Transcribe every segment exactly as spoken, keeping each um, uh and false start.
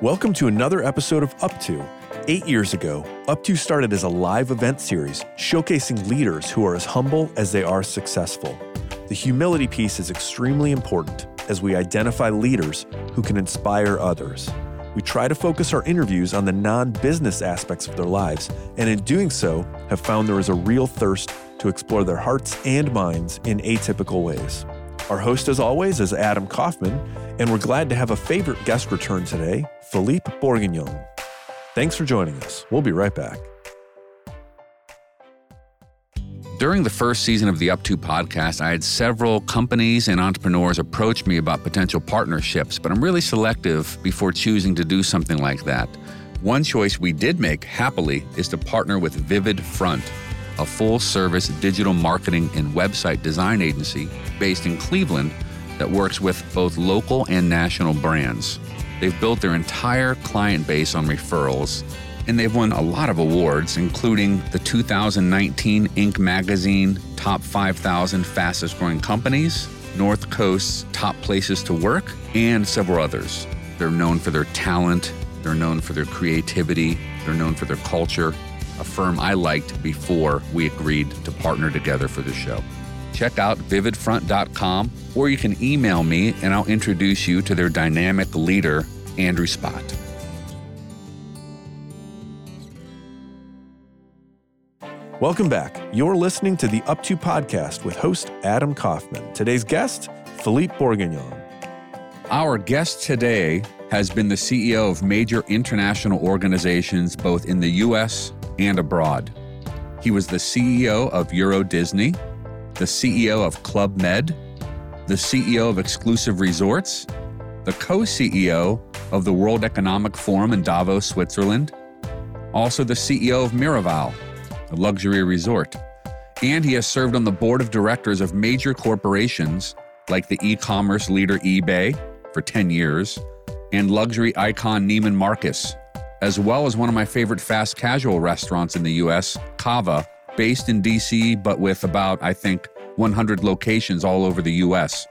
Welcome to another episode of Up To. Eight years ago, Up To started as a live event series showcasing leaders who are as humble as they are successful. The humility piece is extremely important as we identify leaders who can inspire others. We try to focus our interviews on the non-business aspects of their lives, and in doing so, have found there is a real thirst to explore their hearts and minds in atypical ways. Our host, as always, is Adam Kaufman, and we're glad to have a favorite guest return today, Philippe Bourguignon. Thanks for joining us. We'll be right back. During the first season of the Up To podcast, I had several companies and entrepreneurs approach me about potential partnerships, but I'm really selective before choosing to do something like that. One choice we did make, happily, is to partner with Vivid Front, a full-service digital marketing and website design agency based in Cleveland that works with both local and national brands. They've built their entire client base on referrals, and they've won a lot of awards, including the two thousand nineteen Inc Magazine Top five thousand Fastest Growing Companies, North Coast's Top Places to Work, and several others. They're known for their talent, they're known for their creativity, they're known for their culture, a firm I liked before we agreed to partner together for the show. Check out vivid front dot com, or you can email me and I'll introduce you to their dynamic leader, Andrew Spott. Welcome back. You're listening to the Up To podcast with host Adam Kaufman. Today's guest, Philippe Bourguignon. Our guest today has been the C E O of major international organizations both in the U S and abroad. He was the C E O of Euro Disney, the C E O of Club Med, the C E O of Exclusive Resorts, the co-C E O of the World Economic Forum in Davos, Switzerland, also the C E O of Miraval, a luxury resort, and he has served on the board of directors of major corporations like the e-commerce leader eBay for ten years and luxury icon Neiman Marcus, as well as one of my favorite fast casual restaurants in the U S, Cava, based in D C, but with about, I think, one hundred locations all over the U S.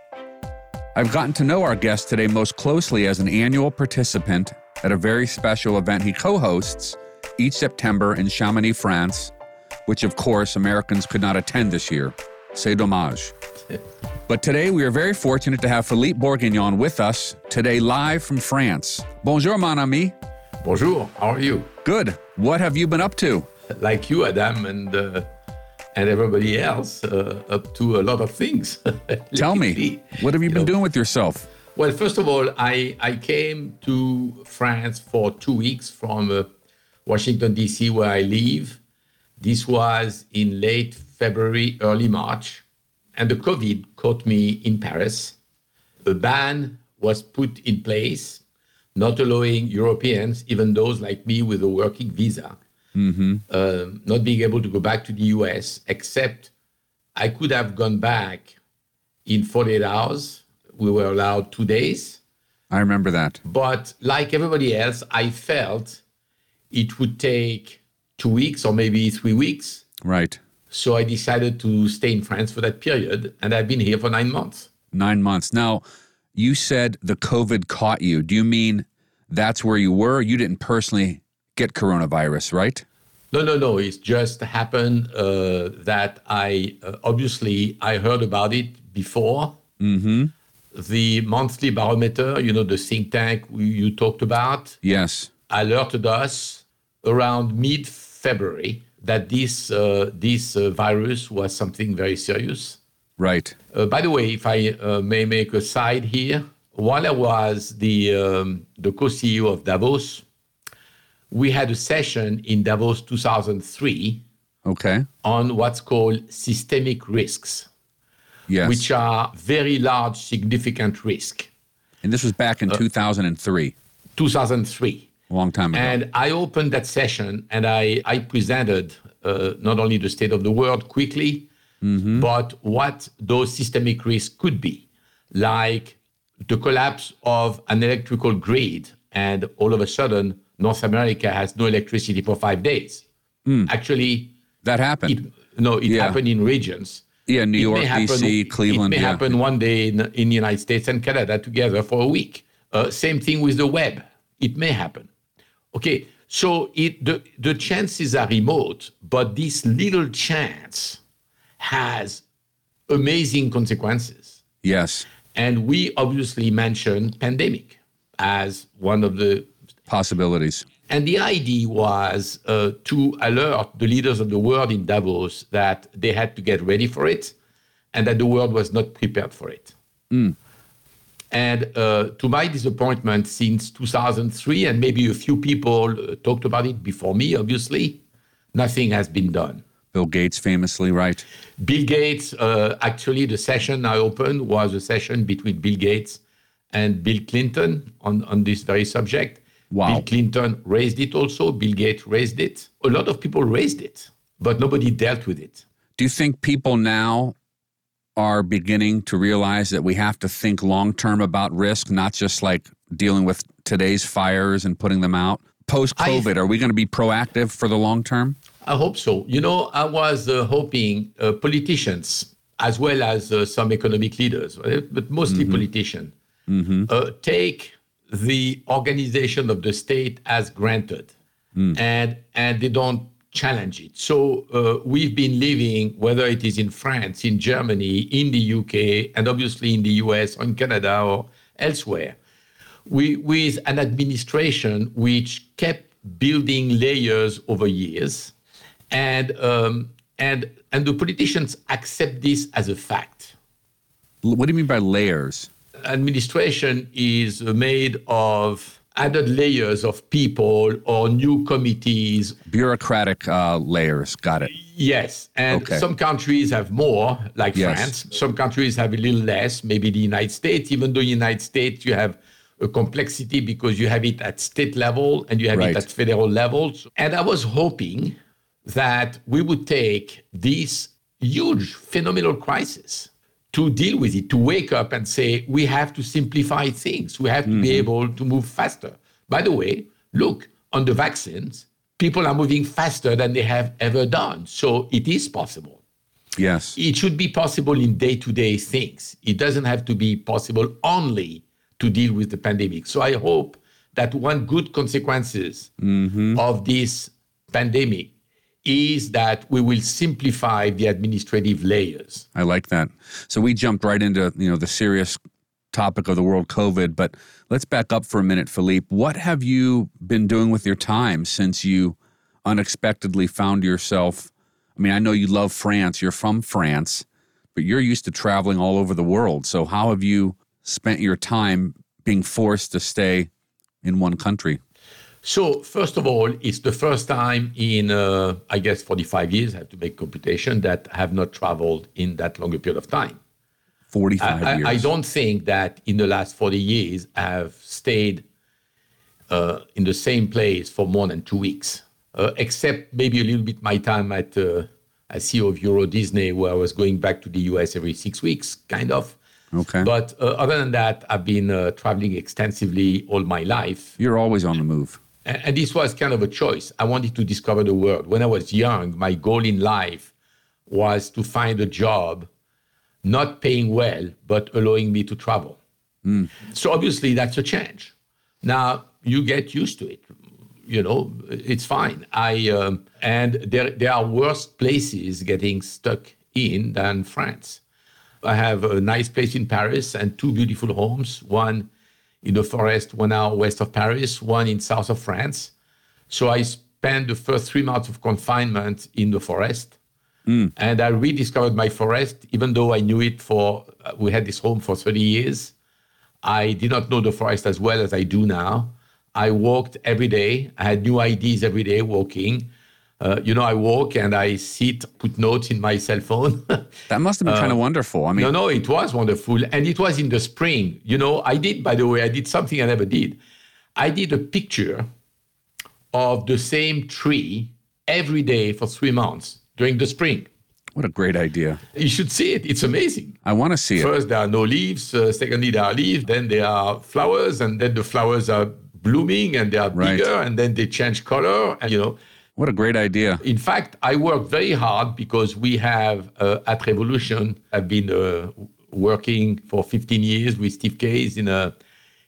I've gotten to know our guest today most closely as an annual participant at a very special event he co-hosts each September in Chamonix, France, which, of course, Americans could not attend this year. C'est dommage. But today, we are very fortunate to have Philippe Bourguignon with us, today live from France. Bonjour, mon ami. Bonjour, how are you? Good. What have you been up to? Like you, Adam, and uh, and everybody else, uh, up to a lot of things. Tell me, what have you, you been know. doing with yourself? Well, first of all, I, I came to France for two weeks from uh, Washington, D C, where I live. This was in late February, early March, and the COVID caught me in Paris. A ban was put in place, not allowing Europeans, even those like me with a working visa, mm-hmm. uh, not being able to go back to the U S, except I could have gone back in forty-eight hours. We were allowed two days. I remember that. But like everybody else, I felt it would take two weeks or maybe three weeks. Right. So I decided to stay in France for that period, and I've been here for nine months. Nine months. Now, you said the COVID caught you. Do you mean that's where you were? You didn't personally get coronavirus, right? No, no, no. It just happened uh, that I, uh, obviously, I heard about it before. Mm-hmm. The monthly barometer, you know, the think tank we, you talked about. Yes. Alerted us around mid-February that this, uh, this uh, virus was something very serious. Right. Uh, by the way, if I uh, may make a side here, while I was the um, the co-C E O of Davos, we had a session in Davos two thousand three okay. on what's called systemic risks, yes. which are very large, significant risk. And this was back in uh, two thousand three two thousand three A long time ago. And I opened that session, and I, I presented uh, not only the state of the world quickly, mm-hmm. but what those systemic risks could be, like the collapse of an electrical grid, and all of a sudden, North America has no electricity for five days. Mm. Actually, that happened. It, no, it yeah. happened in regions. Yeah, New York, D C, Cleveland. It may yeah. happen one day in, in the United States and Canada together for a week. Uh, same thing with the web. It may happen. Okay, so it, the, the chances are remote, but this little chance has amazing consequences. Yes. And we obviously mentioned pandemic as one of the possibilities. And the idea was uh, to alert the leaders of the world in Davos that they had to get ready for it and that the world was not prepared for it. Mm. And uh, to my disappointment, since two thousand three, and maybe a few people uh, talked about it before me, obviously, nothing has been done. Bill Gates famously, right? Bill Gates, uh, actually, the session I opened was a session between Bill Gates and Bill Clinton on, on this very subject. Wow. Bill Clinton raised it also. Bill Gates raised it. A lot of people raised it, but nobody dealt with it. Do you think people now are beginning to realize that we have to think long-term about risk, not just like dealing with today's fires and putting them out? Post-COVID, I, are we going to be proactive for the long term? I hope so. You know, I was uh, hoping uh, politicians, as well as uh, some economic leaders, right? But mostly mm-hmm. politicians, mm-hmm. uh, take the organization of the state as granted, mm. and and they don't challenge it. So uh, we've been living, whether it is in France, in Germany, in the U K, and obviously in the U S, or in Canada, or elsewhere, we, with an administration which kept building layers over years, and um, and and the politicians accept this as a fact. What do you mean by layers? Administration is made of added layers of people or new committees. Bureaucratic uh, layers, got it. Yes, and okay. Some countries have more, like yes. France. Some countries have a little less, maybe the United States. Even though in the United States you have a complexity because you have it at state level and you have right. it at federal level. And I was hoping that we would take this huge, phenomenal crisis to deal with it, to wake up and say, we have to simplify things. We have to mm-hmm. be able to move faster. By the way, look, on the vaccines, people are moving faster than they have ever done. So it is possible. Yes. It should be possible in day-to-day things. It doesn't have to be possible only to deal with the pandemic. So I hope that one good consequences mm-hmm. of this pandemic is that we will simplify the administrative layers. I like that. So we jumped right into, you know, the serious topic of the world COVID, but let's back up for a minute, Philippe. What have you been doing with your time since you unexpectedly found yourself? I mean, I know you love France, you're from France, but you're used to traveling all over the world. So how have you spent your time being forced to stay in one country? So first of all, it's the first time in, uh, I guess, forty-five years, I have to make computation, that I have not traveled in that long a period of time. forty-five I, years. I, I don't think that in the last forty years, I have stayed uh, in the same place for more than two weeks, uh, except maybe a little bit my time at uh, as C E O of Euro Disney, where I was going back to the U S every six weeks, kind of. Okay. But uh, other than that, I've been uh, traveling extensively all my life. You're always on the move. And this was kind of a choice. I wanted to discover the world. When I was young, my goal in life was to find a job, not paying well, but allowing me to travel. Mm. So obviously that's a change. Now you get used to it, you know, it's fine. I um, and there, there are worse places getting stuck in than France. I have a nice place in Paris and two beautiful homes, one in the forest, one hour west of Paris, one in south of France. So I spent the first three months of confinement in the forest. Mm. And I rediscovered my forest, even though I knew it for, we had this home for thirty years. I did not know the forest as well as I do now. I walked every day. I had new ideas every day walking. Uh, you know, I walk and I sit, put notes in my cell phone. That must have been uh, kind of wonderful. I mean, no, no, it was wonderful. And it was in the spring. You know, I did, by the way, I did something I never did. I did a picture of the same tree every day for three months during the spring. What a great idea. You should see it. It's amazing. I want to see it. First, there are no leaves. Uh, secondly, there are leaves. Then there are flowers. And then the flowers are blooming and they are right. bigger. And then they change color. And, you know. What a great idea. In fact, I worked very hard because we have, uh, at Revolution, I've been uh, working for fifteen years with Steve Case in a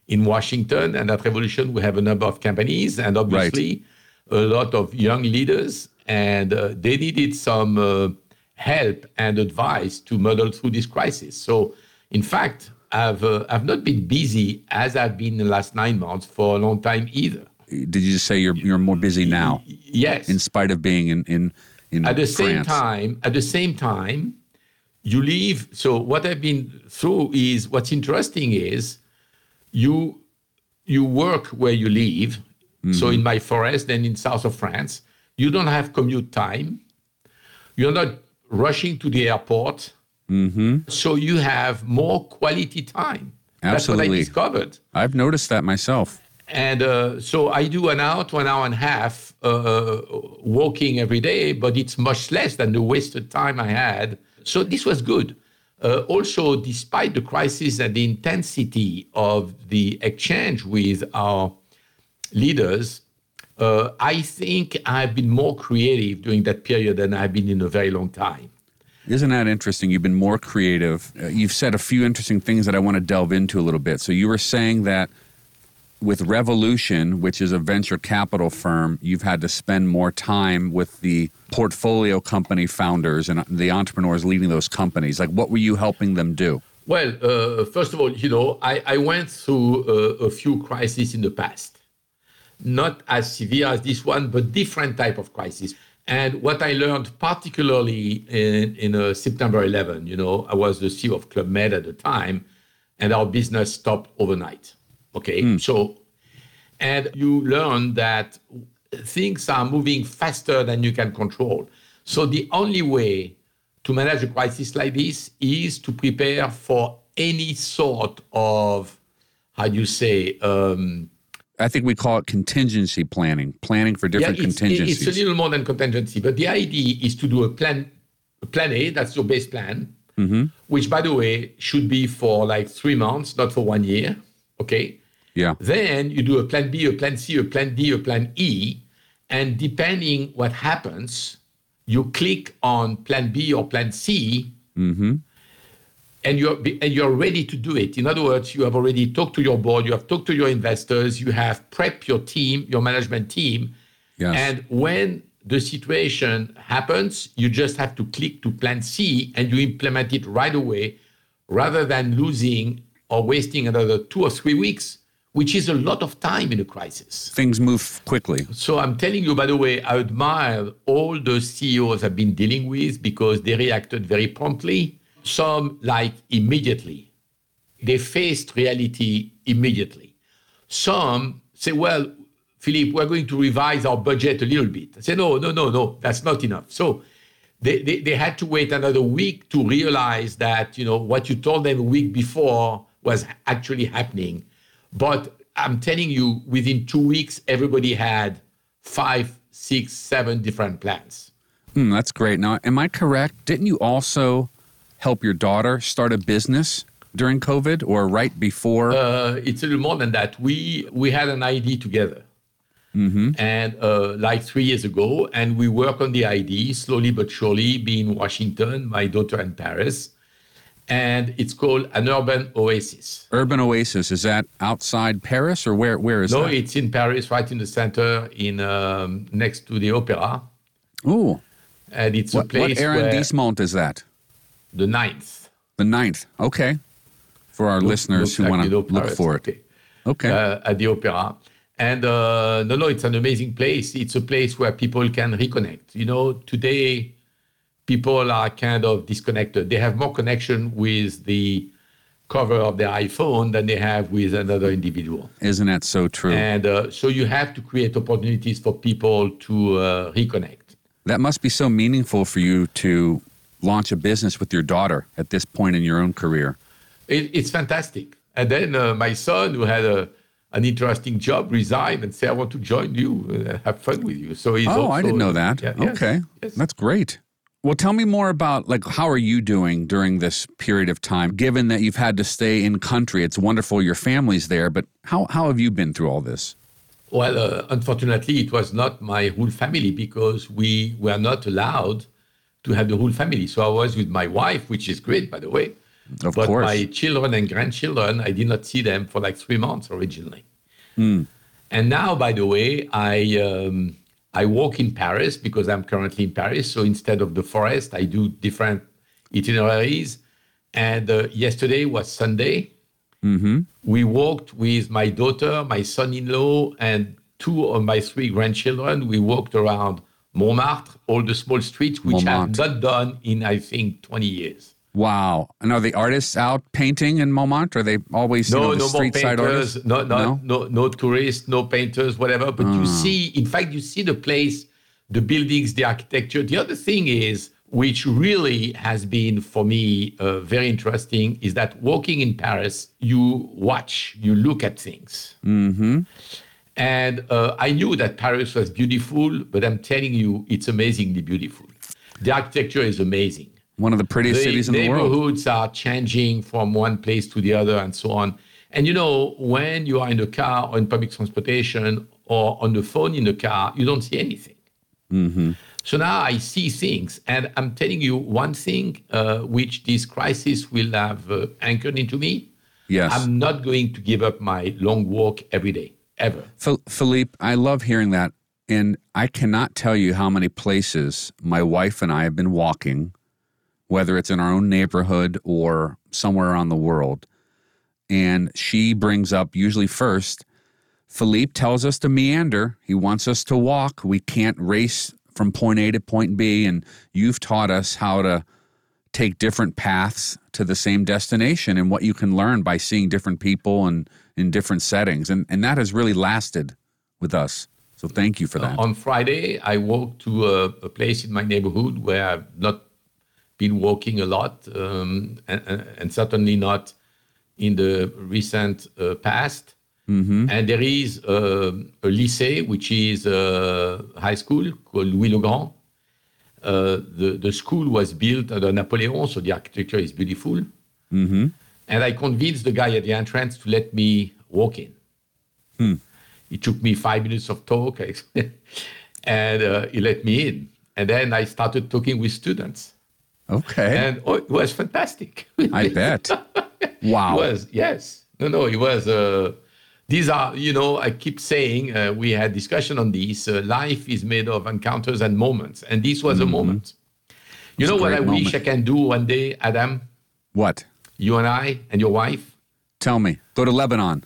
in Washington. And at Revolution, we have a number of companies and obviously right. a lot of young leaders. And uh, they needed some uh, help and advice to muddle through this crisis. So, in fact, I've uh, I've not been busy as I've been the last nine months for a long time either. Did you just say you're you're more busy now? Yes. In spite of being in in, in at the France. same time, at the same time, you leave. So what I've been through is what's interesting is you you work where you live. Mm-hmm. So in my forest and in south of France. You don't have commute time. You're not rushing to the airport. Mm-hmm. So you have more quality time. Absolutely. That's what I discovered. I've noticed that myself. And uh, so I do an hour to an hour and a half uh, walking every day, but it's much less than the wasted time I had. So this was good. Uh, also, despite the crisis and the intensity of the exchange with our leaders, Uh, I think I've been more creative during that period than I've been in a very long time. Isn't that interesting? You've been more creative. Uh, you've said a few interesting things that I want to delve into a little bit. So you were saying that with Revolution, which is a venture capital firm, you've had to spend more time with the portfolio company founders and the entrepreneurs leading those companies. Like, what were you helping them do? Well, uh, first of all, you know, I, I went through uh, a few crises in the past. Not as severe as this one, but different type of crisis. And what I learned particularly in, in uh, September eleventh, you know, I was the C E O of Club Med at the time, and our business stopped overnight, okay? Mm. So, and you learn that things are moving faster than you can control. So the only way to manage a crisis like this is to prepare for any sort of, how do you say, um, I think we call it contingency planning, planning for different yeah, it's, contingencies. It's a little more than contingency, but the idea is to do a plan, a plan A, that's your base plan, mm-hmm. which, by the way, should be for like three months, not for one year, okay? Yeah. Then you do a plan B, a plan C, a plan D, a plan E, and depending what happens, you click on plan B or plan C, mm-hmm. And you're, and you're ready to do it. In other words, you have already talked to your board, you have talked to your investors, you have prepped your team, your management team. Yes. And when the situation happens, you just have to click to plan C and you implement it right away rather than losing or wasting another two or three weeks, which is a lot of time in a crisis. Things move quickly. So I'm telling you, by the way, I admire all the C E Os I've been dealing with because they reacted very promptly. Some, like, immediately. They faced reality immediately. Some say, well, Philippe, we're going to revise our budget a little bit. I say, no, no, no, no, that's not enough. So they, they, they had to wait another week to realize that, you know, what you told them a week before was actually happening. But I'm telling you, within two weeks, everybody had five, six, seven different plans. Mm, that's great. Now, am I correct? Didn't you also help your daughter start a business during COVID or right before? Uh, it's a little more than that. We we had an idea together, mm-hmm. and uh, like three years ago, and we worked on the idea slowly but surely, being in Washington, my daughter in Paris, and it's called an Urban Oasis. Urban Oasis, is that outside Paris or where? Where is no, that? No, it's in Paris, right in the center, in um, next to the Opera. Ooh, and it's what, a place. What arrondissement is that? The ninth. The ninth. Okay. For our look, listeners who want to look for it. Okay. okay. Uh, at the Opera. And uh, no, no, it's an amazing place. It's a place where people can reconnect. You know, today people are kind of disconnected. They have more connection with the cover of their iPhone than they have with another individual. Isn't that so true? And uh, so you have to create opportunities for people to uh, reconnect. That must be so meaningful for you to launch a business with your daughter at this point in your own career. It, it's fantastic. And then uh, my son, who had a, an interesting job, resigned and said, I want to join you and have fun with you. So he's Oh, also, I didn't know that. Yeah, okay. Yes, yes. That's great. Well, tell me more about, like, how are you doing during this period of time, given that you've had to stay in country? It's wonderful your family's there, but how, how have you been through all this? Well, uh, unfortunately, it was not my whole family because we were not allowed to have the whole family. So I was with my wife, which is great, by the way. Of but course. My children and grandchildren, I did not see them for like three months originally. Mm. And now, by the way, I um, I walk in Paris because I'm currently in Paris. So instead of the forest, I do different itineraries. And uh, yesterday was Sunday. Mm-hmm. We walked with my daughter, my son-in-law, and two of my three grandchildren. We walked around Montmartre, all the small streets, which Montmartre. I have not done in, I think, twenty years. Wow. And are the artists out painting in Montmartre? Are they always no, you know, the no street more side artists? No, no, no, no, no tourists, no painters, whatever. But mm. you see, in fact, you see the place, the buildings, the architecture. The other thing is, which really has been for me uh, very interesting, is that walking in Paris, you watch, you look at things. Mm-hmm. And uh, I knew that Paris was beautiful, but I'm telling you, it's amazingly beautiful. The architecture is amazing. One of the prettiest the cities in the world. Neighborhoods are changing from one place to the other and so on. And, you know, when you are in the car or in public transportation or on the phone in the car, you don't see anything. Mm-hmm. So now I see things. And I'm telling you one thing uh, which this crisis will have uh, anchored into me. Yes. I'm not going to give up my long walk every day, ever. F- Philippe, I love hearing that. And I cannot tell you how many places my wife and I have been walking, whether it's in our own neighborhood or somewhere around the world. And she brings up, usually first, Philippe tells us to meander. He wants us to walk. We can't race from point A to point B. And you've taught us how to take different paths to the same destination and what you can learn by seeing different people and in different settings. And, and that has really lasted with us. So thank you for that. Uh, on Friday, I walked to a, a place in my neighborhood where I've not been walking a lot, um, and, and certainly not in the recent uh, past. Mm-hmm. And there is uh, a lycée, which is a high school called Louis-le-Grand. Uh, the, the school was built under Napoleon, so the architecture is beautiful. Mm-hmm. And I convinced the guy at the entrance to let me walk in. Hmm. It took me five minutes of talk, and uh, he let me in. And then I started talking with students. Okay. And oh, it was fantastic. I bet. Wow. It was, yes. No, no, it was... Uh, these are, you know, I keep saying, uh, we had discussion on this, uh, life is made of encounters and moments. And this was mm-hmm. a moment. You know what I moment. wish I can do one day, Adam? What? You and I and your wife? Tell me. Go to Lebanon.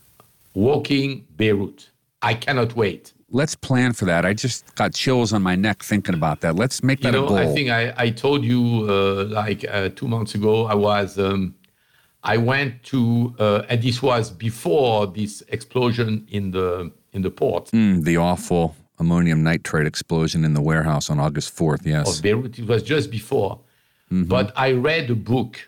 Walking Beirut. I cannot wait. Let's plan for that. I just got chills on my neck thinking about that. Let's make that you know, a goal. I think I, I told you uh, like uh, two months ago, I was, um, I went to, uh, and this was before this explosion in the in the port. Mm, the awful ammonium nitrate explosion in the warehouse on August fourth, yes. Of Beirut, it was just before. Mm-hmm. But I read a book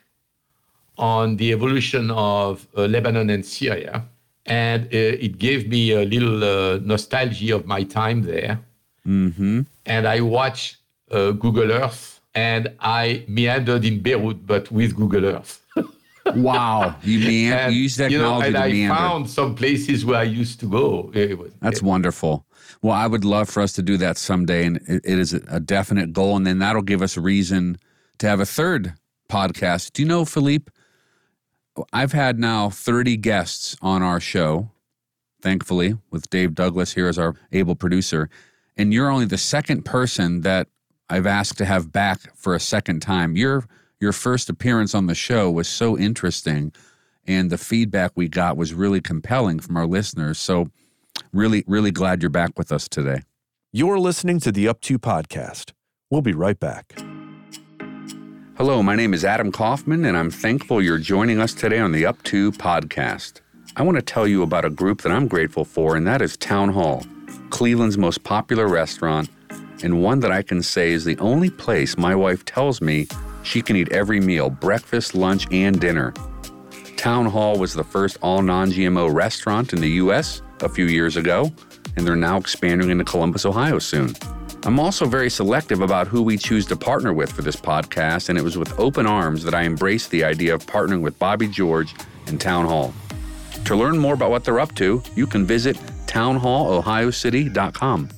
on the evolution of uh, Lebanon and Syria. And uh, it gave me a little uh, nostalgia of my time there. Mm-hmm. And I watched uh, Google Earth, and I meandered in Beirut, but with Google Earth. Wow. You, mean, and, you used technology you know, and to I meander. Found some places where I used to go. It was, That's it, wonderful. Well, I would love for us to do that someday, and it, it is a definite goal. And then that'll give us reason to have a third podcast. Do you know, Philippe, I've had now thirty guests on our show, thankfully, with Dave Douglas here as our able producer. And you're only the second person that I've asked to have back for a second time. Your your first appearance on the show was so interesting, and the feedback we got was really compelling from our listeners. So really, really glad you're back with us today. You're listening to the Up To Podcast. We'll be right back. Hello, my name is Adam Kaufman, and I'm thankful you're joining us today on the Up To Podcast. I want to tell you about a group that I'm grateful for, and that is Town Hall, Cleveland's most popular restaurant, and one that I can say is the only place my wife tells me she can eat every meal, breakfast, lunch, and dinner. Town Hall was the first all non-G M O restaurant in the U S a few years ago, and they're now expanding into Columbus, Ohio soon. I'm also very selective about who we choose to partner with for this podcast, and it was with open arms that I embraced the idea of partnering with Bobby George and Town Hall. To learn more about what they're up to, you can visit town hall ohio city dot com.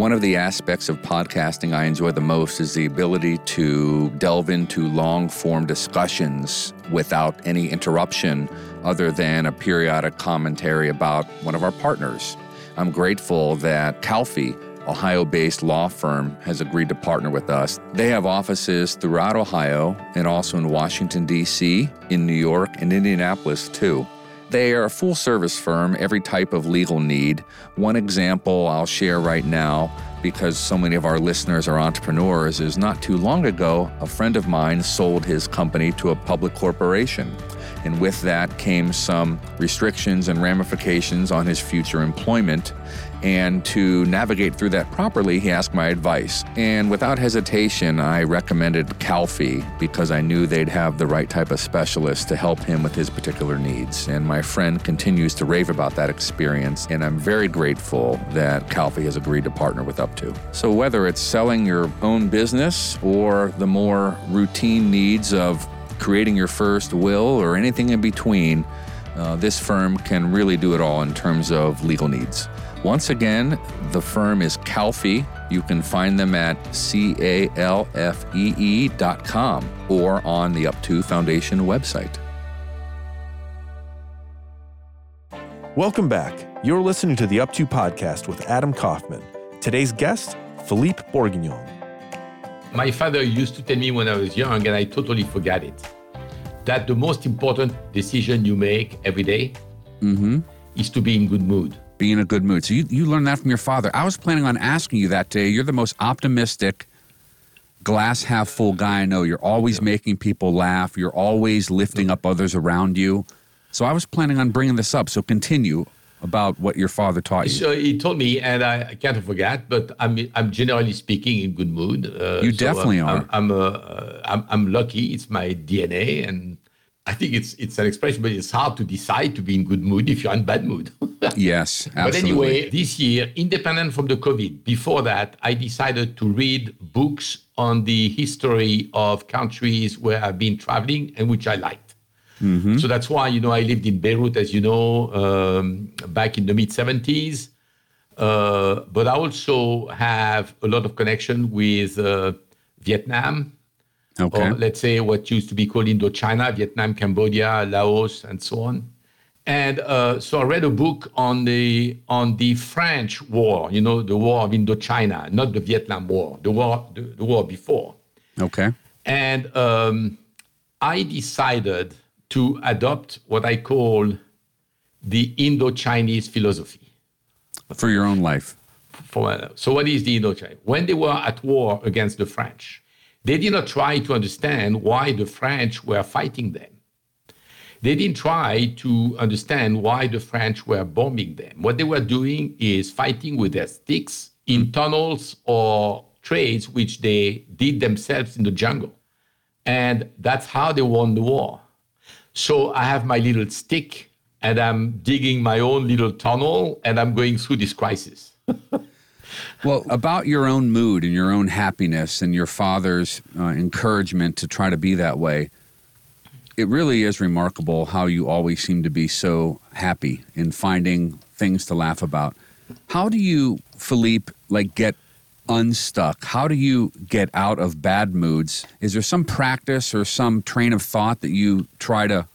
One of the aspects of podcasting I enjoy the most is the ability to delve into long-form discussions without any interruption other than a periodic commentary about one of our partners. I'm grateful that Calfee, Ohio-based law firm, has agreed to partner with us. They have offices throughout Ohio and also in Washington, D C, in New York, and Indianapolis, too. They are a full-service firm, every type of legal need. One example I'll share right now, because so many of our listeners are entrepreneurs, is not too long ago, a friend of mine sold his company to a public corporation. And with that came some restrictions and ramifications on his future employment. And to navigate through that properly, he asked my advice. And without hesitation, I recommended Calfee because I knew they'd have the right type of specialist to help him with his particular needs. And my friend continues to rave about that experience, and I'm very grateful that Calfee has agreed to partner with Up two. So whether it's selling your own business or the more routine needs of creating your first will or anything in between, uh, this firm can really do it all in terms of legal needs. Once again, the firm is Calfee. You can find them at C-A-L-F-E-E dot com or on the Up two Foundation website. Welcome back. You're listening to the Up two Podcast with Adam Kaufman. Today's guest, Philippe Bourguignon. My father used to tell me when I was young, and I totally forgot it, that the most important decision you make every day mm-hmm. is to be in good mood. Be in a good mood. So you, you learned that from your father. I was planning on asking you that day. You're the most optimistic, glass half full guy I know. You're always yeah. making people laugh. You're always lifting yeah. up others around you. So I was planning on bringing this up. So continue about what your father taught you. So he told me, and I kind of forgot, but I'm I'm generally speaking in good mood. Uh, you so definitely I'm, are. I'm I'm, uh, I'm I'm lucky. It's my D N A, and I think it's it's an expression, but it's hard to decide to be in good mood if you're in bad mood. Yes, absolutely. But anyway, this year, independent from the COVID, before that, I decided to read books on the history of countries where I've been traveling and which I liked. Mm-hmm. So that's why, you know, I lived in Beirut, as you know, um, back in the mid-seventies. Uh, but I also have a lot of connection with uh, Vietnam. Okay. Or let's say what used to be called Indochina, Vietnam, Cambodia, Laos, and so on. And uh, so I read a book on the on the French war, you know, the war of Indochina, not the Vietnam War, the war, the, the war before. Okay. And um, I decided to adopt what I call the Indo-Chinese philosophy. For your own life. For, so what is the Indo-Chinese? When they were at war against the French, they did not try to understand why the French were fighting them. They didn't try to understand why the French were bombing them. What they were doing is fighting with their sticks in tunnels or trades which they did themselves in the jungle. And that's how they won the war. So I have my little stick, and I'm digging my own little tunnel, and I'm going through this crisis. Well, about your own mood and your own happiness and your father's uh, encouragement to try to be that way, it really is remarkable how you always seem to be so happy in finding things to laugh about. How do you, Philippe, like get unstuck? How do you get out of bad moods? Is there some practice or some train of thought that you try to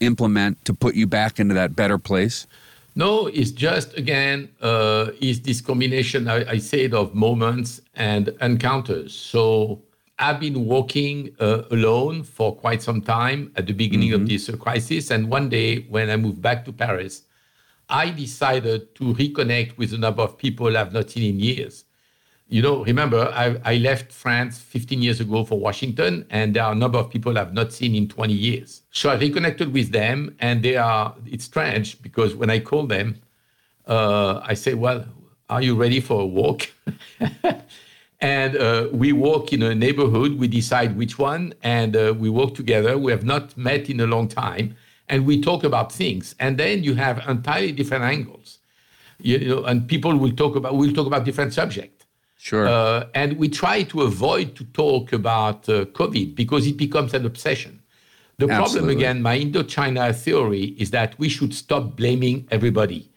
implement to put you back into that better place? No, it's just, again, uh, it's this combination, I, I said, of moments and encounters. So I've been walking uh, alone for quite some time at the beginning mm-hmm. of this uh, crisis. And one day when I moved back to Paris, I decided to reconnect with a number of people I've not seen in years. You know, remember, I, I left France fifteen years ago for Washington, and there are a number of people I've not seen in twenty years. So I reconnected with them, and they are, it's strange, because when I call them, uh, I say, well, are you ready for a walk? and uh, we walk in a neighborhood, we decide which one, and uh, we walk together. We have not met in a long time, and we talk about things. And then you have entirely different angles, you know, and people will talk about, we'll talk about different subjects. Sure. Uh, and we try to avoid to talk about uh, COVID because it becomes an obsession. The Absolutely. Problem, again, my Indochina theory is that we should stop blaming everybody.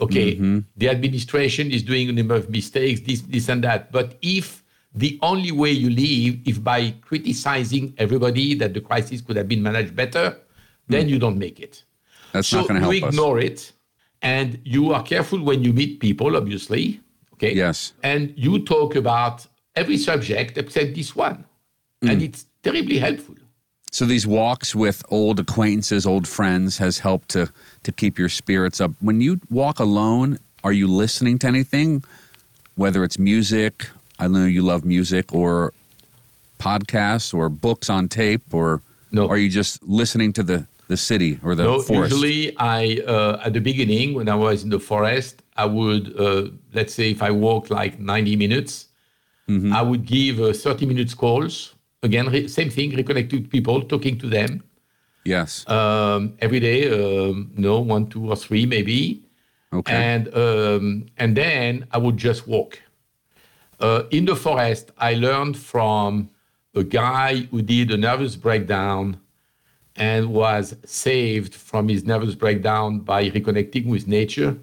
Okay, mm-hmm. the administration is doing a number of mistakes, this, this and that. But if the only way you live is by criticizing everybody that the crisis could have been managed better, mm-hmm. then you don't make it. That's so not going to help us. So you ignore it, and you are careful when you meet people, obviously. Okay. Yes. And you talk about every subject except this one, mm-hmm. and it's terribly helpful. So these walks with old acquaintances, old friends has helped to, to keep your spirits up. When you walk alone, are you listening to anything, whether it's music, I know you love music, or podcasts or books on tape, or no. are you just listening to the, the city or the no, forest? Usually I, uh, at the beginning, when I was in the forest, I would, uh, let's say if I walked like ninety minutes, mm-hmm. I would give uh, thirty minutes calls. Again, re- same thing, reconnect with people, talking to them. Yes. Um, every day, um, no, one, two, or three maybe. Okay. And um, and then I would just walk. Uh, in the forest, I learned from a guy who did a nervous breakdown and was saved from his nervous breakdown by reconnecting with nature,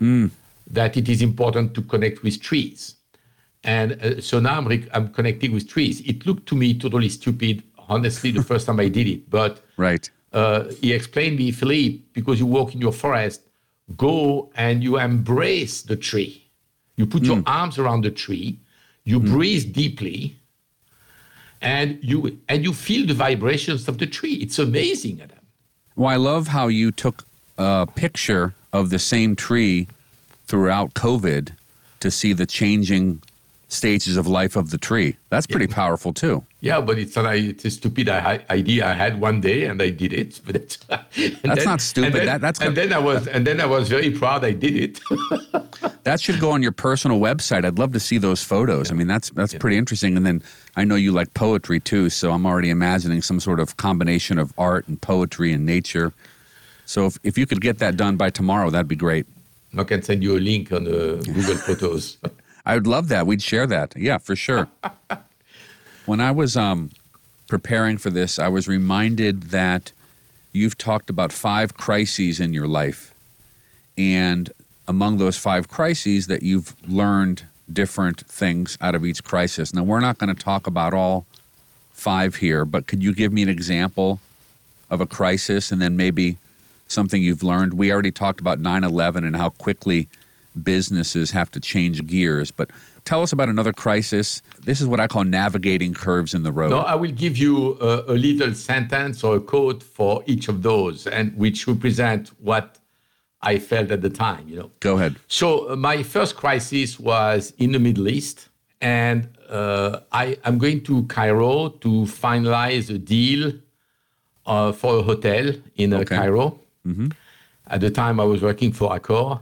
mm. that it is important to connect with trees. And uh, so now I'm, re- I'm connecting with trees. It looked to me totally stupid, honestly, the first time I did it. But right. uh, he explained me, Philippe, because you walk in your forest, go and you embrace the tree. You put mm. your arms around the tree, you mm. breathe deeply, and you and you feel the vibrations of the tree. It's amazing, Adam. Well, I love how you took a picture of the same tree throughout COVID to see the changing stages of life of the tree. That's pretty yeah. powerful too. Yeah, but it's, an, it's a stupid idea I had one day and I did it. But that's then, not stupid. And then, that, that's and then I was and then I was very proud I did it. That should go on your personal website. I'd love to see those photos. Yeah. I mean, that's that's yeah. pretty interesting. And then I know you like poetry too, so I'm already imagining some sort of combination of art and poetry and nature. So if, if you could get that done by tomorrow, that'd be great. I can send you a link on the Google Photos. I would love that. We'd share that. Yeah, for sure. When I was um, preparing for this, I was reminded that you've talked about five crises in your life. And among those five crises that you've learned different things out of each crisis. Now, we're not going to talk about all five here, but could you give me an example of a crisis and then maybe something you've learned? We already talked about nine eleven and how quickly businesses have to change gears, but tell us about another crisis. This is what I call navigating curves in the road. No, I will give you a, a little sentence or a quote for each of those, and which represent what I felt at the time, you know. Go ahead. So uh, my first crisis was in the Middle East, and uh, I am going to Cairo to finalize a deal uh, for a hotel in uh, okay. Cairo. Mm-hmm. At the time, I was working for Accor.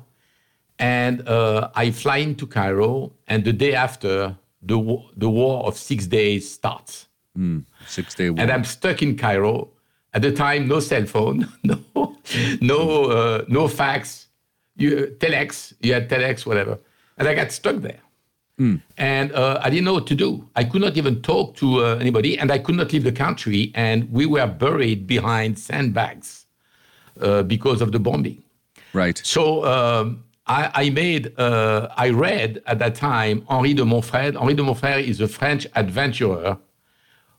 And uh, I fly into Cairo, and the day after, the war, the war of six days starts. Mm, six-day war. And I'm stuck in Cairo. At the time, no cell phone, no no, uh, no fax, you, telex, you had telex, whatever. And I got stuck there. Mm. And uh, I didn't know what to do. I could not even talk to uh, anybody, and I could not leave the country. And we were buried behind sandbags uh, because of the bombing. Right. So... Um, I made, uh, I read at that time, Henri de Monfreid. Henri de Monfreid is a French adventurer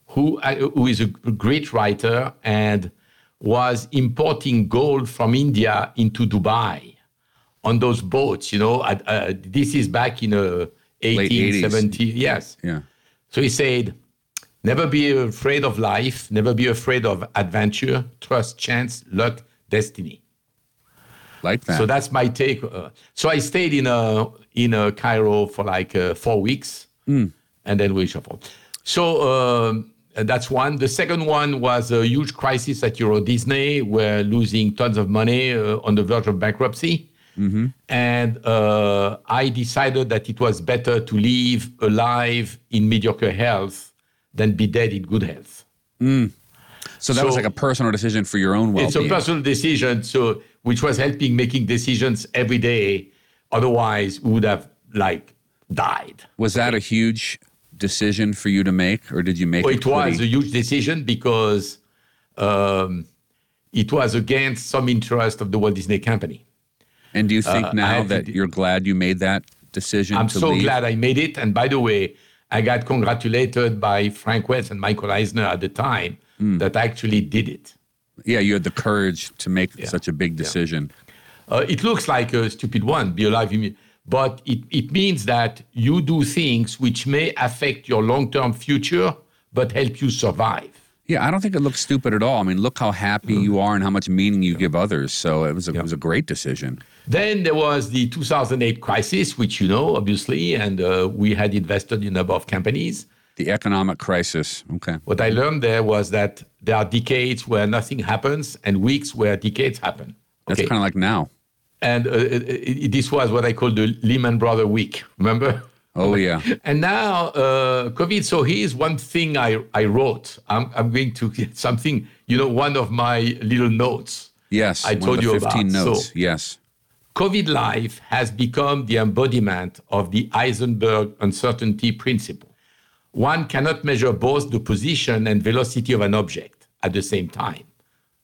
who, uh, who is a great writer and was importing gold from India into Dubai on those boats, you know. At, uh, this is back in uh, eighteen seventy. Yes. Yeah. So he said, never be afraid of life, never be afraid of adventure, trust, chance, luck, destiny. Like that. So that's my take. Uh, so I stayed in uh, in uh, Cairo for like uh, four weeks, mm. and then we shuffled. So um, that's one. The second one was a huge crisis at Euro Disney. We're losing tons of money, uh, on the verge of bankruptcy. Mm-hmm. And uh, I decided that it was better to live alive in mediocre health than be dead in good health. Mm. So that so, was like a personal decision for your own well-being. It's a personal decision. So... which was helping making decisions every day. Otherwise, we would have, like, died. Was that a huge decision for you to make, or did you make oh, it? It was pretty... a huge decision because um, it was against some interest of the Walt Disney Company. And do you think uh, now that d- you're glad you made that decision I'm to so leave? Glad I made it. And by the way, I got congratulated by Frank Wells and Michael Eisner at the time mm. that I actually did it. Yeah, you had the courage to make yeah. such a big decision. Yeah. Uh, it looks like a stupid one, be alive, but it, it means that you do things which may affect your long-term future, but help you survive. Yeah, I don't think it looks stupid at all. I mean, look how happy mm. you are and how much meaning you yeah. give others. So it was a, yeah. it was a great decision. Then there was the two thousand eight crisis, which you know, obviously, and uh, we had invested in a number of companies. The economic crisis, okay. What I learned there was that there are decades where nothing happens and weeks where decades happen. Okay. That's kind of like now. And uh, it, it, this was what I call the Lehman Brothers week, remember? Oh, yeah. And now uh, COVID. So here's one thing I, I wrote. I'm, I'm going to get something, you know, one of my little notes. Yes, I told you about. fifteen notes, so, yes. COVID life has become the embodiment of the Heisenberg uncertainty principle. One cannot measure both the position and velocity of an object at the same time.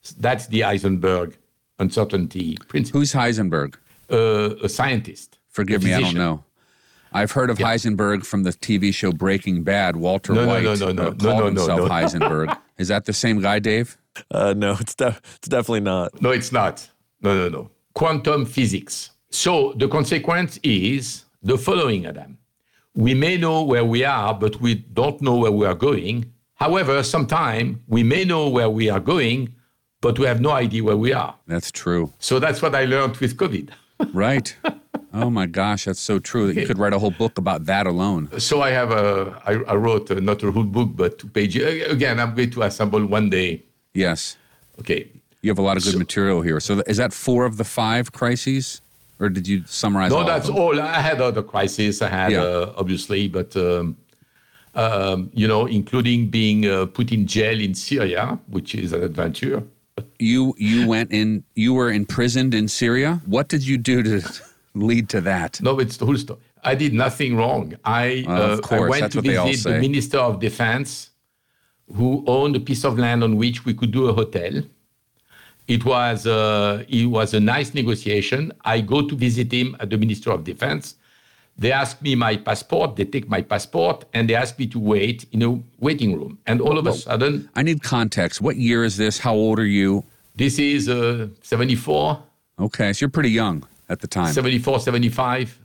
So that's the Heisenberg uncertainty principle. Who's Heisenberg? Uh, a scientist. Forgive a me, I don't know. I've heard of yeah. Heisenberg from the T V show Breaking Bad. Walter no, White no, no, no, uh, no, called no, no, himself no. Heisenberg. Is that the same guy, Dave? Uh, no, it's, def- it's definitely not. No, it's not. No, no, no. Quantum physics. So the consequence is the following, Adam. We may know where we are, but we don't know where we are going. However, sometime we may know where we are going, but we have no idea where we are. That's true. So that's what I learned with COVID. Right. Oh my gosh, that's so true. Okay. You could write a whole book about that alone. So I have a, I, I wrote a, not a whole book, but two pages. Again, I'm going to assemble one day. Yes. Okay. You have a lot of good so, material here. So is that four of the five crises? Or did you summarize no, all No, that's of them? all. I had other crises. I had, yeah. uh, obviously, but, um, um, you know, including being uh, put in jail in Syria, which is an adventure. You you went in, you were imprisoned in Syria? What did you do to lead to that? No, it's the whole story. I did nothing wrong. I, uh, uh, of course, I went that's to visit the Minister of Defense, who owned a piece of land on which we could do a hotel. It was, uh, it was a nice negotiation. I go to visit him at the Ministry of Defense. They ask me my passport. They take my passport, and they ask me to wait in a waiting room. And all of well, a sudden... I need context. What year is this? How old are you? This is uh, seventy-four. Okay, so you're pretty young at the time. seventy-four, seventy-five.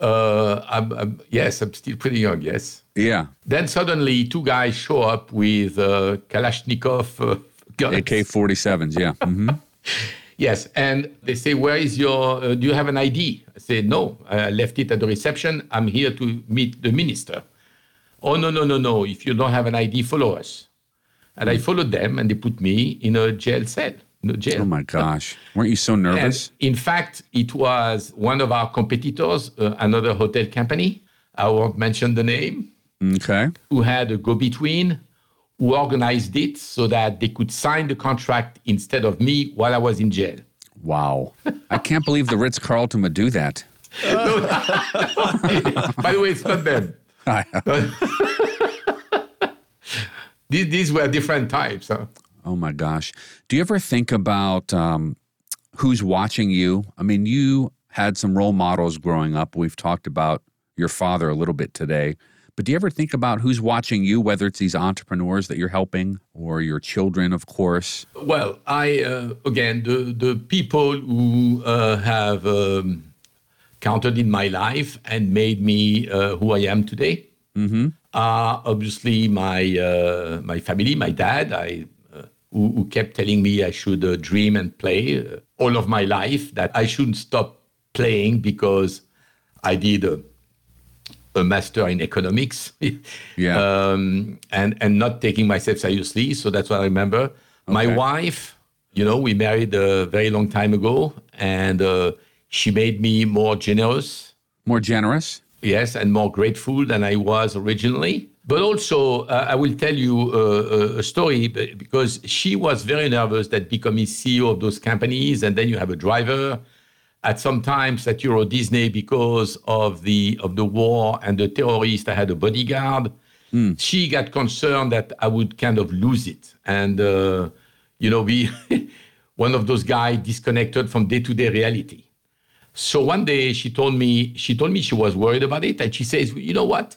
Uh, I'm, I'm, yes, I'm still pretty young, yes. Yeah. Then suddenly two guys show up with uh, Kalashnikov... Uh, guns. A K forty-sevens, yeah. Mm-hmm. Yes, and they say, where is your, uh, do you have an I D? I say, no, I left it at the reception. I'm here to meet the minister. Oh, no, no, no, no. If you don't have an I D, follow us. And I followed them, and they put me in a jail cell. In a jail. Oh, my gosh. Weren't you so nervous? And in fact, it was one of our competitors, uh, another hotel company. I won't mention the name. Okay. Who had a go-between. Who organized it so that they could sign the contract instead of me while I was in jail. Wow. I can't believe the Ritz-Carlton would do that. No, no, no. By the way, it's not them. these, these were different types. Huh? Oh, my gosh. Do you ever think about um, who's watching you? I mean, you had some role models growing up. We've talked about your father a little bit today. But do you ever think about who's watching you, whether it's these entrepreneurs that you're helping or your children, of course? Well, I uh, again, the, the people who uh, have um, counted in my life and made me uh, who I am today mm-hmm. are obviously my uh, my family, my dad, I, uh, who, who kept telling me I should uh, dream and play uh, all of my life, that I shouldn't stop playing because I did uh, a master in economics, yeah, um, and and not taking myself seriously. So that's what I remember. Okay. My wife, you know, we married a very long time ago, and uh, she made me more generous. More generous? Yes, and more grateful than I was originally. But also, uh, I will tell you uh, a story, because she was very nervous that becoming C E O of those companies, and then you have a driver. At some times at Euro Disney, because of the of the war and the terrorists, I had a bodyguard. Mm. She got concerned that I would kind of lose it. And, uh, you know, be one of those guys disconnected from day-to-day reality. So one day she told me, she told me she was worried about it. And she says, you know what?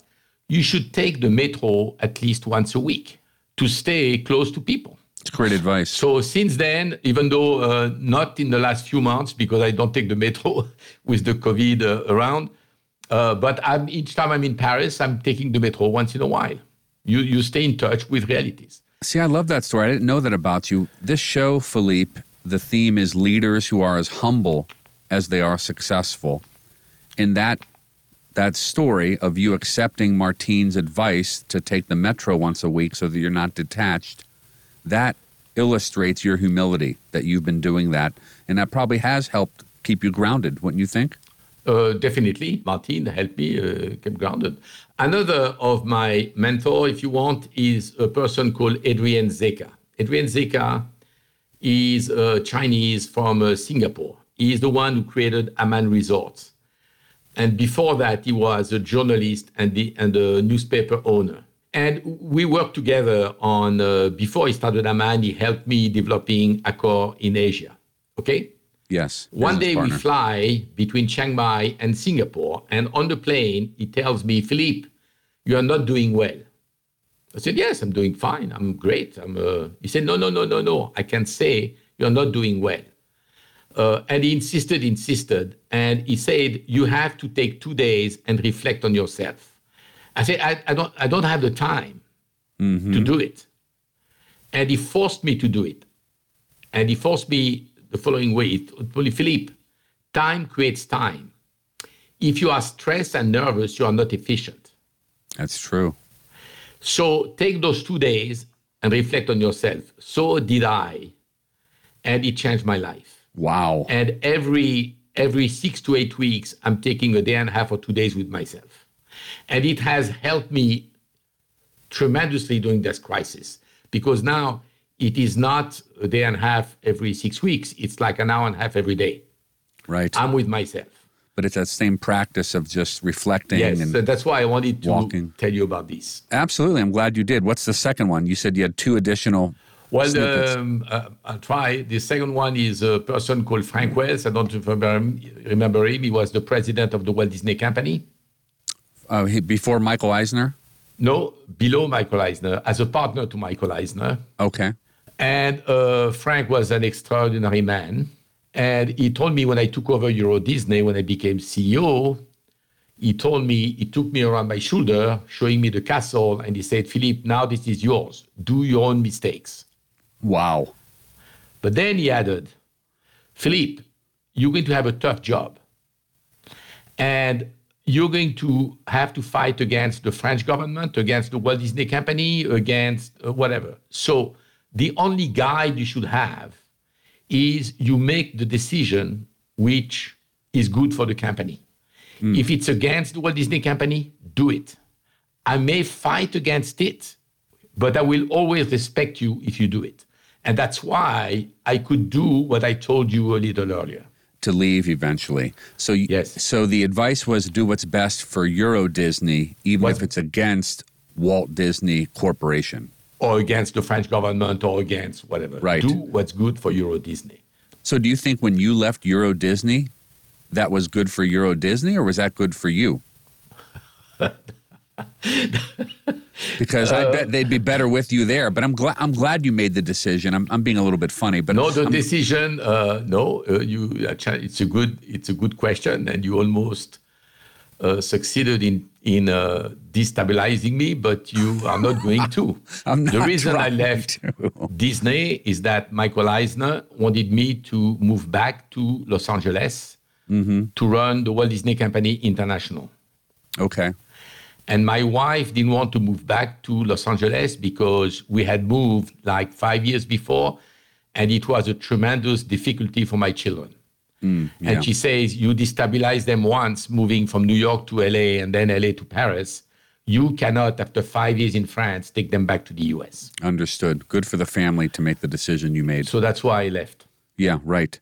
You should take the metro at least once a week to stay close to people. It's great advice. So since then, even though uh, not in the last few months, because I don't take the metro with the COVID uh, around, uh, but I'm, each time I'm in Paris, I'm taking the metro once in a while. You you stay in touch with realities. See, I love that story. I didn't know that about you. This show, Philippe, the theme is leaders who are as humble as they are successful. In that that story of you accepting Martine's advice to take the metro once a week so that you're not detached, that illustrates your humility, that you've been doing that. And that probably has helped keep you grounded, wouldn't you think? Uh, definitely. Martine helped me uh, keep grounded. Another of my mentor, if you want, is a person called Adrian Zecha. Adrian Zecha is a Chinese from uh, Singapore. He is the one who created Aman Resorts. And before that, he was a journalist and, the, and a newspaper owner. And we worked together on, uh, before he started Aman, he helped me developing Accor in Asia, okay? Yes. One day partner. We fly between Chiang Mai and Singapore, and on the plane, he tells me, Philippe, you are not doing well. I said, yes, I'm doing fine. I'm great. I'm. Uh... He said, no, no, no, no, no. I can say you're not doing well. Uh, and he insisted, insisted, and he said, you have to take two days and reflect on yourself. I said, I, I don't I don't have the time mm-hmm. to do it. And he forced me to do it. And he forced me the following way. He told me, Philippe, time creates time. If you are stressed and nervous, you are not efficient. That's true. So take those two days and reflect on yourself. So did I. And it changed my life. Wow. And every every six to eight weeks, I'm taking a day and a half or two days with myself. And it has helped me tremendously during this crisis, because now it is not a day and a half every six weeks. It's like an hour and a half every day. Right. I'm with myself. But it's that same practice of just reflecting. Yes, and so that's why I wanted to walking. tell you about this. Absolutely. I'm glad you did. What's the second one? You said you had two additional... Well, um, uh, I'll try. The second one is a person called Frank Wells. I don't remember him. Remember him. He was the president of the Walt Disney Company. Uh, he, before Michael Eisner? No, below Michael Eisner, as a partner to Michael Eisner. Okay. And uh, Frank was an extraordinary man. And he told me when I took over Euro Disney, when I became C E O, he told me, he took me around my shoulder, showing me the castle, and he said, Philippe, now this is yours. Do your own mistakes. Wow. But then he added, Philippe, you're going to have a tough job. And you're going to have to fight against the French government, against the Walt Disney Company, against whatever. So the only guide you should have is you make the decision which is good for the company. Mm. If it's against the Walt Disney Company, do it. I may fight against it, but I will always respect you if you do it. And that's why I could do what I told you a little earlier. To leave eventually. So you, yes. So the advice was do what's best for Euro Disney, even what's, if it's against Walt Disney Corporation. Or against the French government or against whatever. Right. Do what's good for Euro Disney. So do you think when you left Euro Disney, that was good for Euro Disney, or was that good for you? Because uh, I bet they'd be better with you there. But I'm glad I'm glad you made the decision. I'm I'm being a little bit funny, but no, the I'm, decision. Uh, no, uh, you. It's a good. It's a good question, and you almost uh, succeeded in in uh, destabilizing me. But you are not going to. I'm not the reason I left to. Disney is that Michael Eisner wanted me to move back to Los Angeles mm-hmm. to run the Walt Disney Company International. Okay. And my wife didn't want to move back to Los Angeles because we had moved like five years before, and it was a tremendous difficulty for my children. Mm, yeah. And she says, you destabilize them once moving from New York to L A and then L A to Paris. You cannot, after five years in France, take them back to the U S. Understood. Good for the family to make the decision you made. So that's why I left. Yeah, right.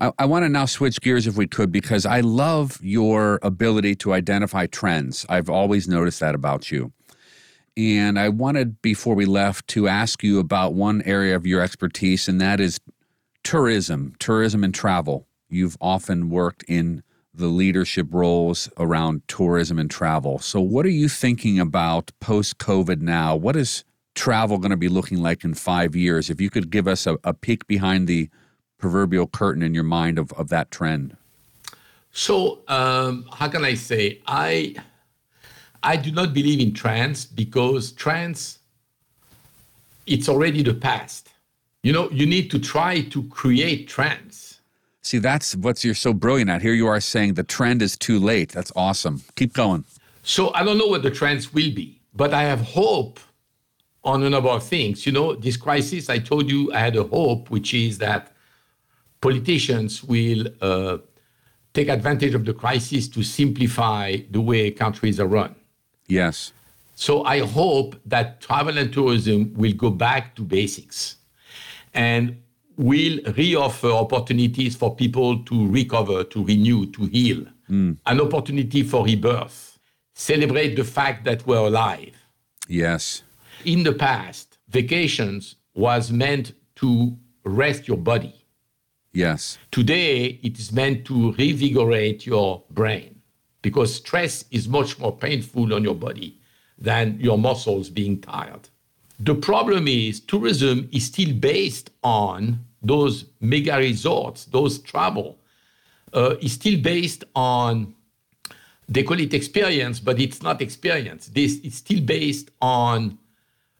I, I want to now switch gears if we could, because I love your ability to identify trends. I've always noticed that about you. And I wanted, before we left, to ask you about one area of your expertise, and that is tourism, tourism and travel. You've often worked in the leadership roles around tourism and travel. So what are you thinking about post-COVID now? What is travel going to be looking like in five years? If you could give us a, a peek behind the proverbial curtain in your mind of, of that trend. So um, how can I say? I I do not believe in trends because trends, it's already the past. You know, you need to try to create trends. See, that's what you're so brilliant at. Here you are saying the trend is too late. That's awesome. Keep going. So I don't know what the trends will be, but I have hope on a number of things. You know, this crisis, I told you I had a hope, which is that politicians will uh, take advantage of the crisis to simplify the way countries are run. Yes. So I hope that travel and tourism will go back to basics and will reoffer opportunities for people to recover, to renew, to heal, mm. an opportunity for rebirth, celebrate the fact that we're alive. Yes. In the past, vacations was meant to rest your body. Yes. Today, it is meant to revigorate your brain because stress is much more painful on your body than your muscles being tired. The problem is tourism is still based on those mega resorts, those travel. Uh, it's still based on, they call it experience, but it's not experience. This It's still based on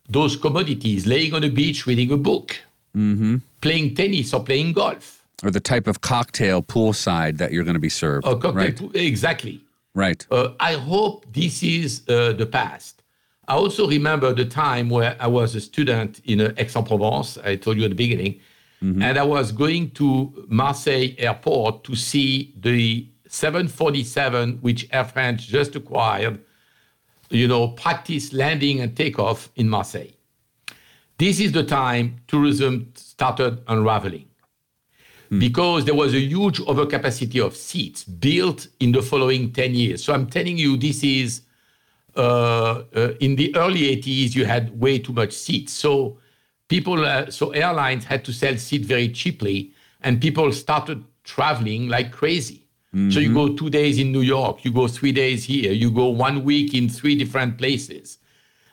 those commodities, laying on the beach, reading a book, mm-hmm. playing tennis or playing golf. Or the type of cocktail poolside that you're going to be served. A cocktail, right. pool, exactly. Right. Uh, I hope this is uh, the past. I also remember the time where I was a student in uh, Aix-en-Provence, I told you at the beginning, mm-hmm. and I was going to Marseille airport to see the seven forty-seven, which Air France just acquired, you know, practice landing and takeoff in Marseille. This is the time tourism started unraveling. Because there was a huge overcapacity of seats built in the following ten years. So I'm telling you, this is, uh, uh, in the early eighties, you had way too much seats. So people, uh, so airlines had to sell seats very cheaply and people started traveling like crazy. Mm-hmm. So you go two days in New York, you go three days here, you go one week in three different places.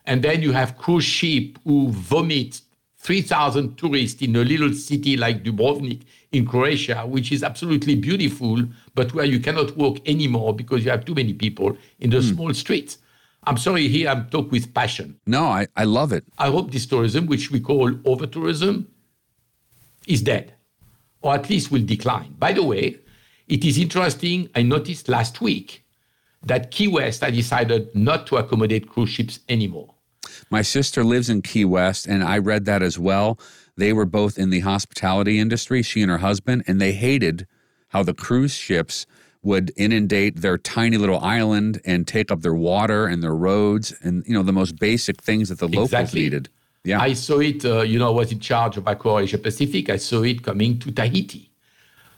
And then you have cruise ship who vomit three thousand tourists in a little city like Dubrovnik in Croatia, which is absolutely beautiful, but where you cannot walk anymore because you have too many people in the mm. small streets. I'm sorry, here I'm talking with passion. No, I, I love it. I hope this tourism, which we call over-tourism, is dead, or at least will decline. By the way, it is interesting, I noticed last week that Key West had decided not to accommodate cruise ships anymore. My sister lives in Key West, and I read that as well. They were both in the hospitality industry, she and her husband, and they hated how the cruise ships would inundate their tiny little island and take up their water and their roads and, you know, the most basic things that the locals exactly. needed. Yeah, I saw it, uh, you know, I was in charge of Accor Asia Pacific. I saw it coming to Tahiti.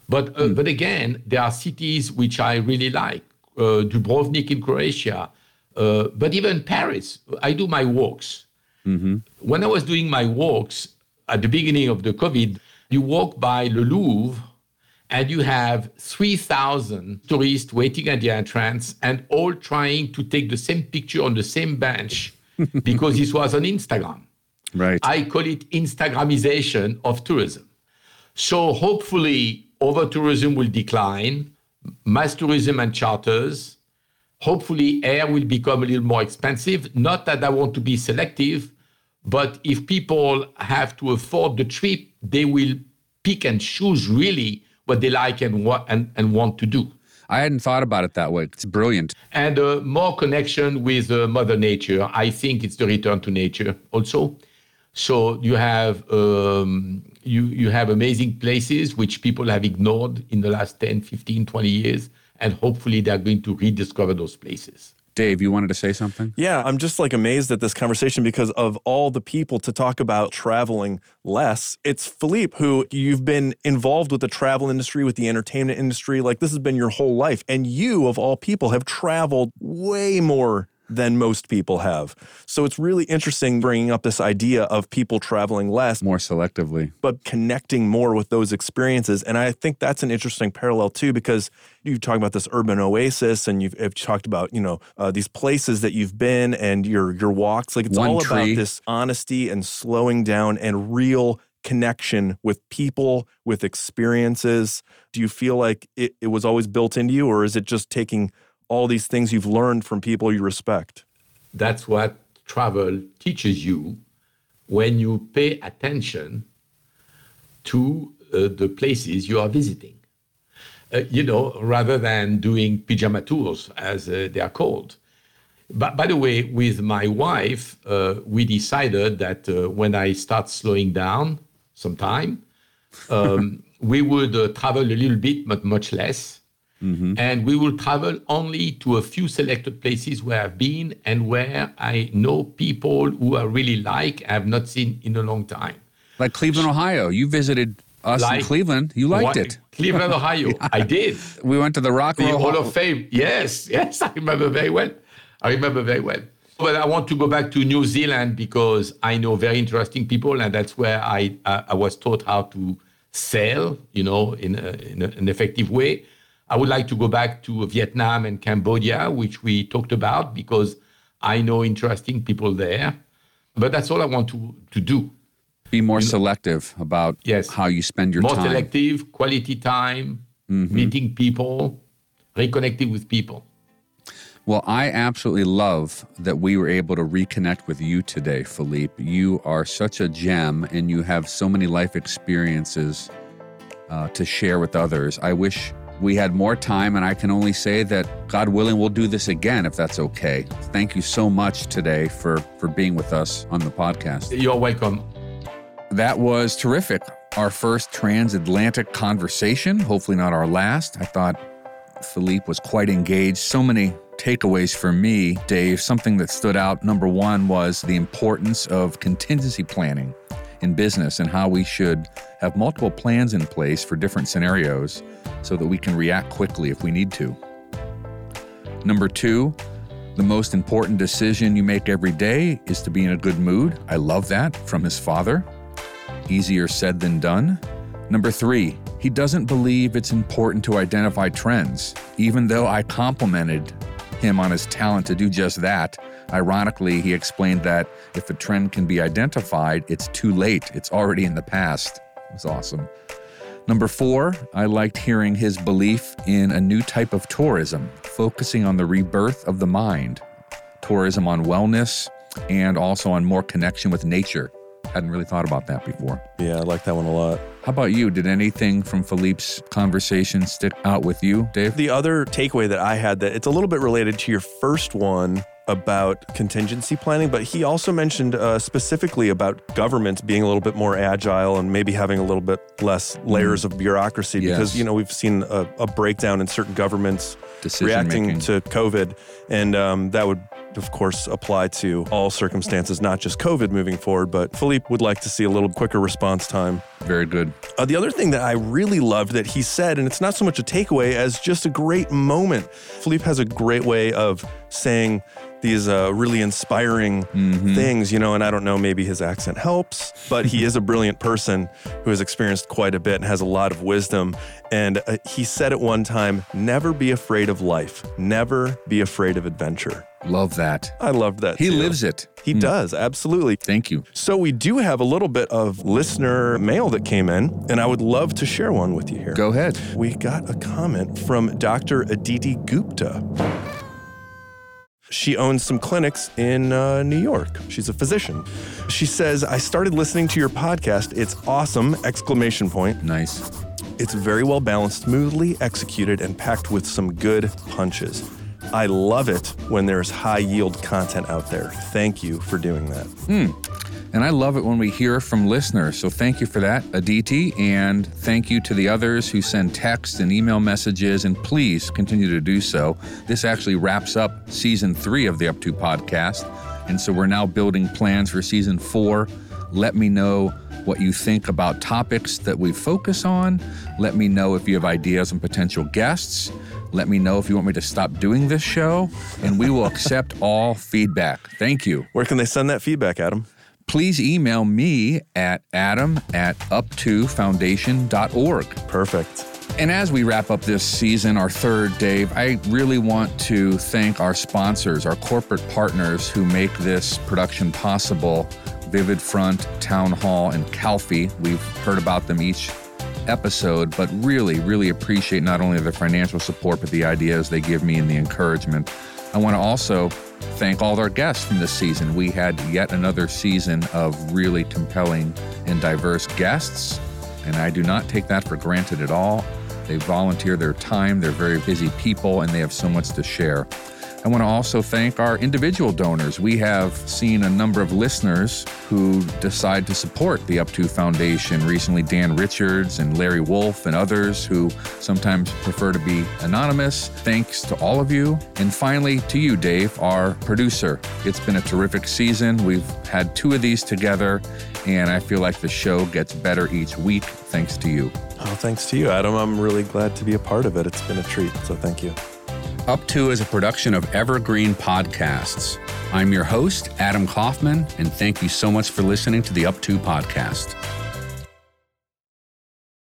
But, uh, mm. but again, there are cities which I really like, uh, Dubrovnik in Croatia, uh, but even Paris. I do my walks. Mm-hmm. When I was doing my walks, at the beginning of the COVID, you walk by the Louvre and you have three thousand tourists waiting at the entrance and all trying to take the same picture on the same bench because this was on Instagram. Right. I call it Instagramization of tourism. So hopefully over-tourism will decline, mass tourism and charters. Hopefully air will become a little more expensive. Not that I want to be selective, but if people have to afford the trip, they will pick and choose really what they like and, wa- and, and want to do. I hadn't thought about it that way. It's brilliant. And uh, more connection with uh, Mother Nature. I think it's the return to nature also. So you have um, you you have amazing places which people have ignored in the last ten, fifteen, twenty years. And hopefully they're going to rediscover those places. Dave, you wanted to say something? Yeah, I'm just like amazed at this conversation because of all the people to talk about traveling less, it's Philippe who you've been involved with the travel industry, with the entertainment industry. Like this has been your whole life. And you, of all people, have traveled way more than most people have. So it's really interesting bringing up this idea of people traveling less. More selectively. But connecting more with those experiences. And I think that's an interesting parallel too, because you've talked about this urban oasis and you've, you've talked about, you know, uh, these places that you've been and your your walks. Like it's One all tree. About this honesty and slowing down and real connection with people, with experiences. Do you feel like it, it was always built into you, or is it just taking all these things you've learned from people you respect? That's what travel teaches you when you pay attention to uh, the places you are visiting. Uh, you know, rather than doing pyjama tours, as uh, they are called. But by the way, with my wife, uh, we decided that uh, when I start slowing down sometime, um, we would uh, travel a little bit, but much less. Mm-hmm. And we will travel only to a few selected places where I've been and where I know people who I really like, I have not seen in a long time. Like Cleveland, Ohio. You visited us like, in Cleveland. You liked it. Cleveland, Ohio. Yeah. I did. We went to the Rock and Roll Hall of Fame. Yes, yes, I remember very well. I remember very well. But I want to go back to New Zealand because I know very interesting people, and that's where I I, I was taught how to sell, you know, in, a, in a, an effective way. I would like to go back to Vietnam and Cambodia, which we talked about, because I know interesting people there. But that's all I want to, to do. Be more you selective know? about yes. how you spend your more time. More selective, quality time, mm-hmm. meeting people, reconnecting with people. Well, I absolutely love that we were able to reconnect with you today, Philippe. You are such a gem, and you have so many life experiences uh, to share with others. I wish we had more time, and I can only say that, God willing, we'll do this again, if that's okay. Thank you so much today for, for being with us on the podcast. You're welcome. That was terrific. Our first transatlantic conversation, hopefully not our last. I thought Philippe was quite engaged. So many takeaways for me, Dave. Something that stood out, number one, was the importance of contingency planning in business and how we should have multiple plans in place for different scenarios so that we can react quickly if we need to. Number two, the most important decision you make every day is to be in a good mood. I love that from his father. Easier said than done. Number three, he doesn't believe it's important to identify trends, even though I complimented him on his talent to do just that. Ironically, he explained that if a trend can be identified, it's too late. It's already in the past. It was awesome. Number four, I liked hearing his belief in a new type of tourism, focusing on the rebirth of the mind, tourism on wellness, and also on more connection with nature. Hadn't really thought about that before. Yeah, I like that one a lot. How about you? Did anything from Philippe's conversation stick out with you, Dave? The other takeaway that I had, that it's a little bit related to your first one about contingency planning, but he also mentioned uh, specifically about governments being a little bit more agile and maybe having a little bit less layers mm. of bureaucracy yes. because, you know, we've seen a, a breakdown in certain governments reacting making. to COVID. And um, that would, of course, apply to all circumstances, not just COVID moving forward, but Philippe would like to see a little quicker response time. Very good. Uh, the other thing that I really loved that he said, and it's not so much a takeaway as just a great moment. Philippe has a great way of saying these uh, really inspiring mm-hmm. things, you know, and I don't know, maybe his accent helps, but he is a brilliant person who has experienced quite a bit and has a lot of wisdom. And uh, he said at one time, never be afraid of life. Never be afraid of adventure. Love that. I love that. He too. lives it. He mm. does. Absolutely. Thank you. So we do have a little bit of listener mail that came in, and I would love to share one with you here. Go ahead. We got a comment from Doctor Aditi Gupta. She owns some clinics in uh, New York. She's a physician. She says, I started listening to your podcast. It's awesome, exclamation point. Nice. It's very well balanced, smoothly executed, and packed with some good punches. I love it when there's high yield content out there. Thank you for doing that. Mm. And I love it when we hear from listeners. So thank you for that, Aditi. And thank you to the others who send text and email messages. And please continue to do so. This actually wraps up season three of the Up To podcast. And so we're now building plans for season four. Let me know what you think about topics that we focus on. Let me know if you have ideas on potential guests. Let me know if you want me to stop doing this show, and we will accept all feedback. Thank you. Where can they send that feedback, Adam? Please email me at adam at up to foundation dot org. Perfect. And as we wrap up this season, our third, Dave, I really want to thank our sponsors, our corporate partners who make this production possible, Vivid Front, Town Hall, and Calfee. We've heard about them each episode, but really, really appreciate not only their financial support, but the ideas they give me and the encouragement. I want to also thank all of our guests from this season. We had yet another season of really compelling and diverse guests, and I do not take that for granted at all. They volunteer their time, they're very busy people, and they have so much to share. I want to also thank our individual donors. We have seen a number of listeners who decide to support the Up To Foundation. Recently, Dan Richards and Larry Wolf and others who sometimes prefer to be anonymous. Thanks to all of you. And finally, to you, Dave, our producer. It's been a terrific season. We've had two of these together, and I feel like the show gets better each week thanks to you. Oh, thanks to you, Adam. I'm really glad to be a part of it. It's been a treat, so thank you. Up To is a production of Evergreen Podcasts. I'm your host, Adam Kaufman, and thank you so much for listening to the Up To podcast.